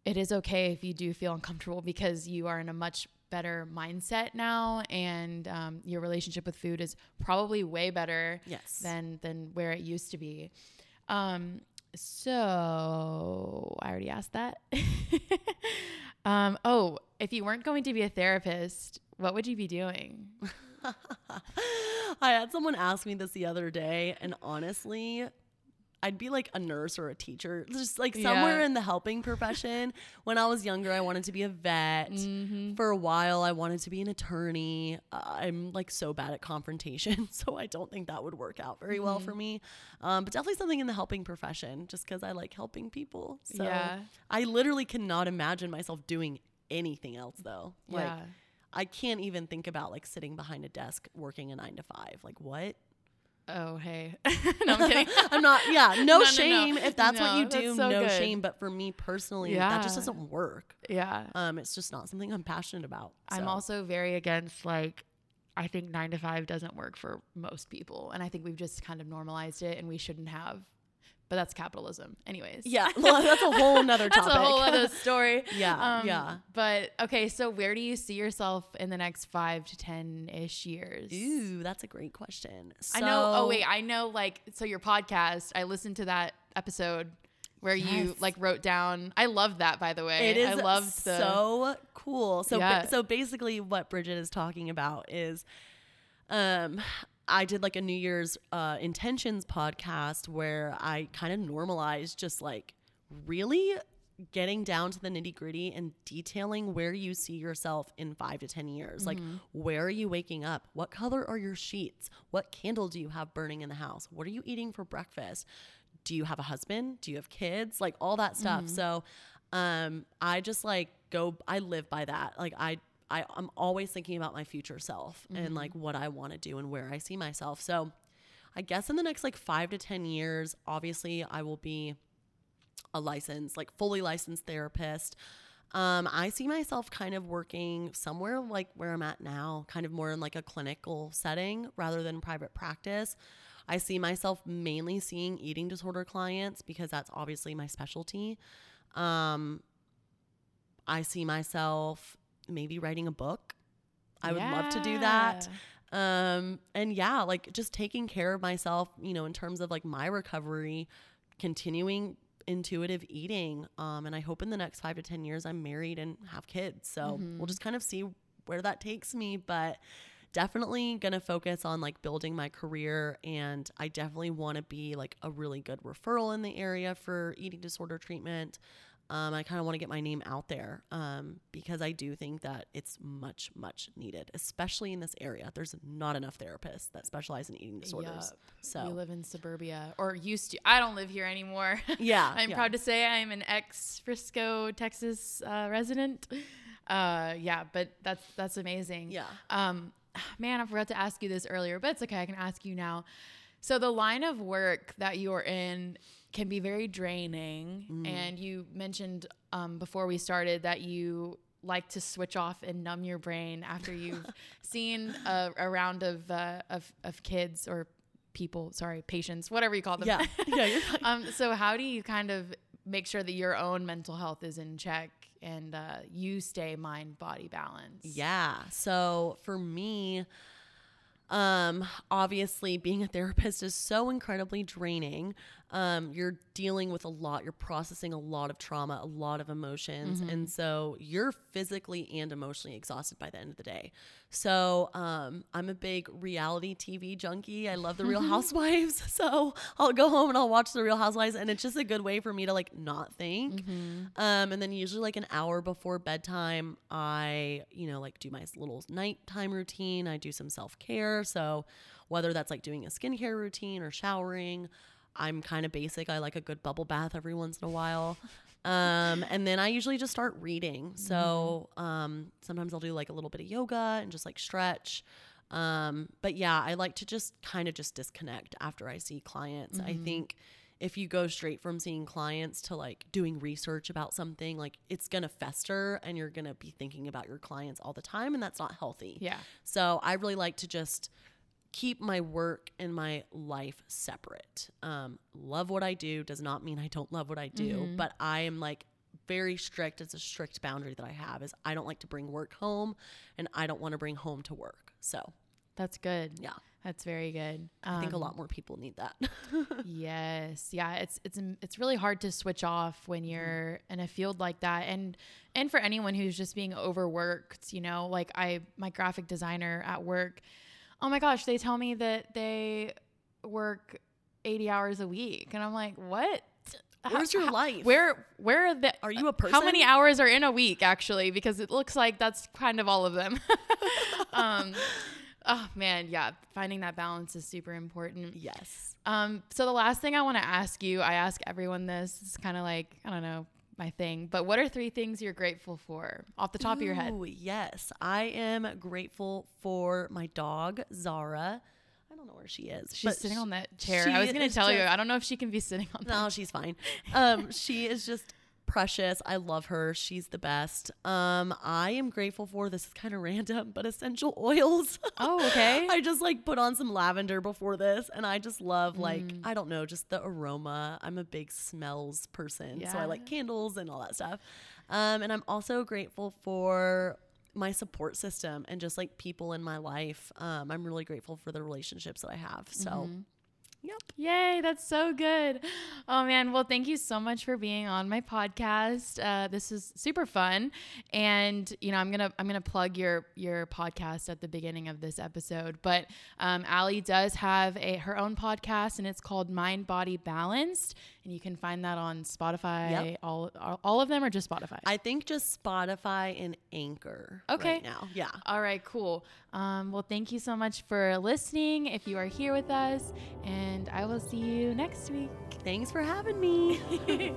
it is okay if you do feel uncomfortable, because you are in a much better mindset now, and your relationship with food is probably way better than where it used to be. So I already asked that. If you weren't going to be a therapist, what would you be doing? I had someone ask me this the other day, and honestly, I'd be like a nurse or a teacher, just like somewhere in the helping profession. When I was younger, I wanted to be a vet. For a while, I wanted to be an attorney. I'm like so bad at confrontation, so I don't think that would work out very well for me. But definitely something in the helping profession, just because I like helping people. So I literally cannot imagine myself doing anything else though. Like I can't even think about like sitting behind a desk working a 9-to-5. Like what? oh, hey. No, I'm kidding. I'm not. Yeah. No, shame. No. If that's what you do, so no good. Shame. But for me personally, that just doesn't work. Yeah. It's just not something I'm passionate about. So. I'm also very against, like, I think 9 to 5 doesn't work for most people. And I think we've just kind of normalized it and we shouldn't have. But that's capitalism. Anyways. Yeah. Well, that's a whole nother topic. That's a whole other story. Yeah. But okay. So where do you see yourself in the next 5 to 10-ish years? Ooh, that's a great question. So, I know, your podcast, I listened to that episode where you like wrote down. I love that, by the way. It is so cool. So, so basically what Bridget is talking about is, I did like a New Year's intentions podcast where I kind of normalized just like really getting down to the nitty gritty and detailing where you see yourself in 5 to 10 years. Mm-hmm. Like, where are you waking up? What color are your sheets? What candle do you have burning in the house? What are you eating for breakfast? Do you have a husband? Do you have kids? Like, all that stuff. Mm-hmm. So I just like I live by that. Like, I'm always thinking about my future self, mm-hmm. and like what I want to do and where I see myself. So I guess in the next like 5 to 10 years, obviously I will be a licensed, like fully licensed therapist. I see myself kind of working somewhere like where I'm at now, kind of more in like a clinical setting rather than private practice. I see myself mainly seeing eating disorder clients because that's obviously my specialty. I see myself maybe writing a book. I would love to do that. And like just taking care of myself, you know, in terms of like my recovery, continuing intuitive eating. And I hope in the next 5 to 10 years I'm married and have kids. So mm-hmm. we'll just kind of see where that takes me, but definitely going to focus on like building my career. And I definitely want to be like a really good referral in the area for eating disorder treatment. I kind of want to get my name out there because I do think that it's much, much needed, especially in this area. There's not enough therapists that specialize in eating disorders. Yep. So we live in suburbia, or used to. I don't live here anymore. Yeah. I'm proud to say I'm an ex-Frisco, Texas resident. But that's amazing. Yeah. Man, I forgot to ask you this earlier, but it's okay. I can ask you now. So the line of work that you're in can be very draining. Mm. And you mentioned before we started that you like to switch off and numb your brain after you've seen a round of kids or people, patients, whatever you call them. Yeah, yeah, you're fine. So how do you kind of make sure that your own mental health is in check and you stay mind body balanced? Yeah. So for me, obviously being a therapist is so incredibly draining. You're dealing with a lot, you're processing a lot of trauma, a lot of emotions. Mm-hmm. And so you're physically and emotionally exhausted by the end of the day. So, I'm a big reality TV junkie. I love the Real Housewives. So I'll go home and I'll watch the Real Housewives, and it's just a good way for me to like not think. Mm-hmm. And then usually like an hour before bedtime, I, you know, like do my little nighttime routine. I do some self-care. So whether that's like doing a skincare routine or showering, I'm kind of basic. I like a good bubble bath every once in a while. And then I usually just start reading. So sometimes I'll do like a little bit of yoga and just like stretch. But yeah, I like to just kind of just disconnect after I see clients. Mm-hmm. I think if you go straight from seeing clients to like doing research about something, like it's going to fester and you're going to be thinking about your clients all the time, and that's not healthy. Yeah. So I really like to just keep my work and my life separate. Love what I do does not mean I don't love what I do, mm-hmm. but I am like very strict. It's a strict boundary that I have, is I don't like to bring work home and I don't want to bring home to work. So that's good. Yeah. That's very good. I think a lot more people need that. Yes. Yeah. It's really hard to switch off when you're in a field like that. And for anyone who's just being overworked, you know, like my graphic designer at work, oh my gosh, they tell me that they work 80 hours a week. And I'm like, what? Where's your life? Where are the, are you a person? How many hours are in a week actually? Because it looks like that's kind of all of them. Oh man. Yeah. Finding that balance is super important. Yes. So the last thing I want to ask you, I ask everyone this, it's kind of like, I don't know, my thing, but what are 3 things you're grateful for off the top of your head? Yes. I am grateful for my dog, Zara. I don't don't know where she is. She's sitting on that chair. I was going to tell you, I don't know if she can be sitting on that. No, she's fine. She is just precious. I love her. She's the best. I am grateful for, this is kind of random, but essential oils. Oh, okay. I just like put on some lavender before this, and I just love like, I don't know, just the aroma. I'm a big smells person. Yeah. So I like candles and all that stuff. And I'm also grateful for my support system and just like people in my life. I'm really grateful for the relationships that I have. So Yep. Yay. That's so good. Oh man. Well, thank you so much for being on my podcast. This is super fun. And you know, I'm going to plug your podcast at the beginning of this episode, but, Allie does have her own podcast, and it's called Mind Body Balanced, and you can find that on Spotify. Yep. All of them, or just Spotify? I think just Spotify and Anchor right now. Yeah. All right, cool. Well, thank you so much for listening. If you are here with us, and I will see you next week. Thanks for having me.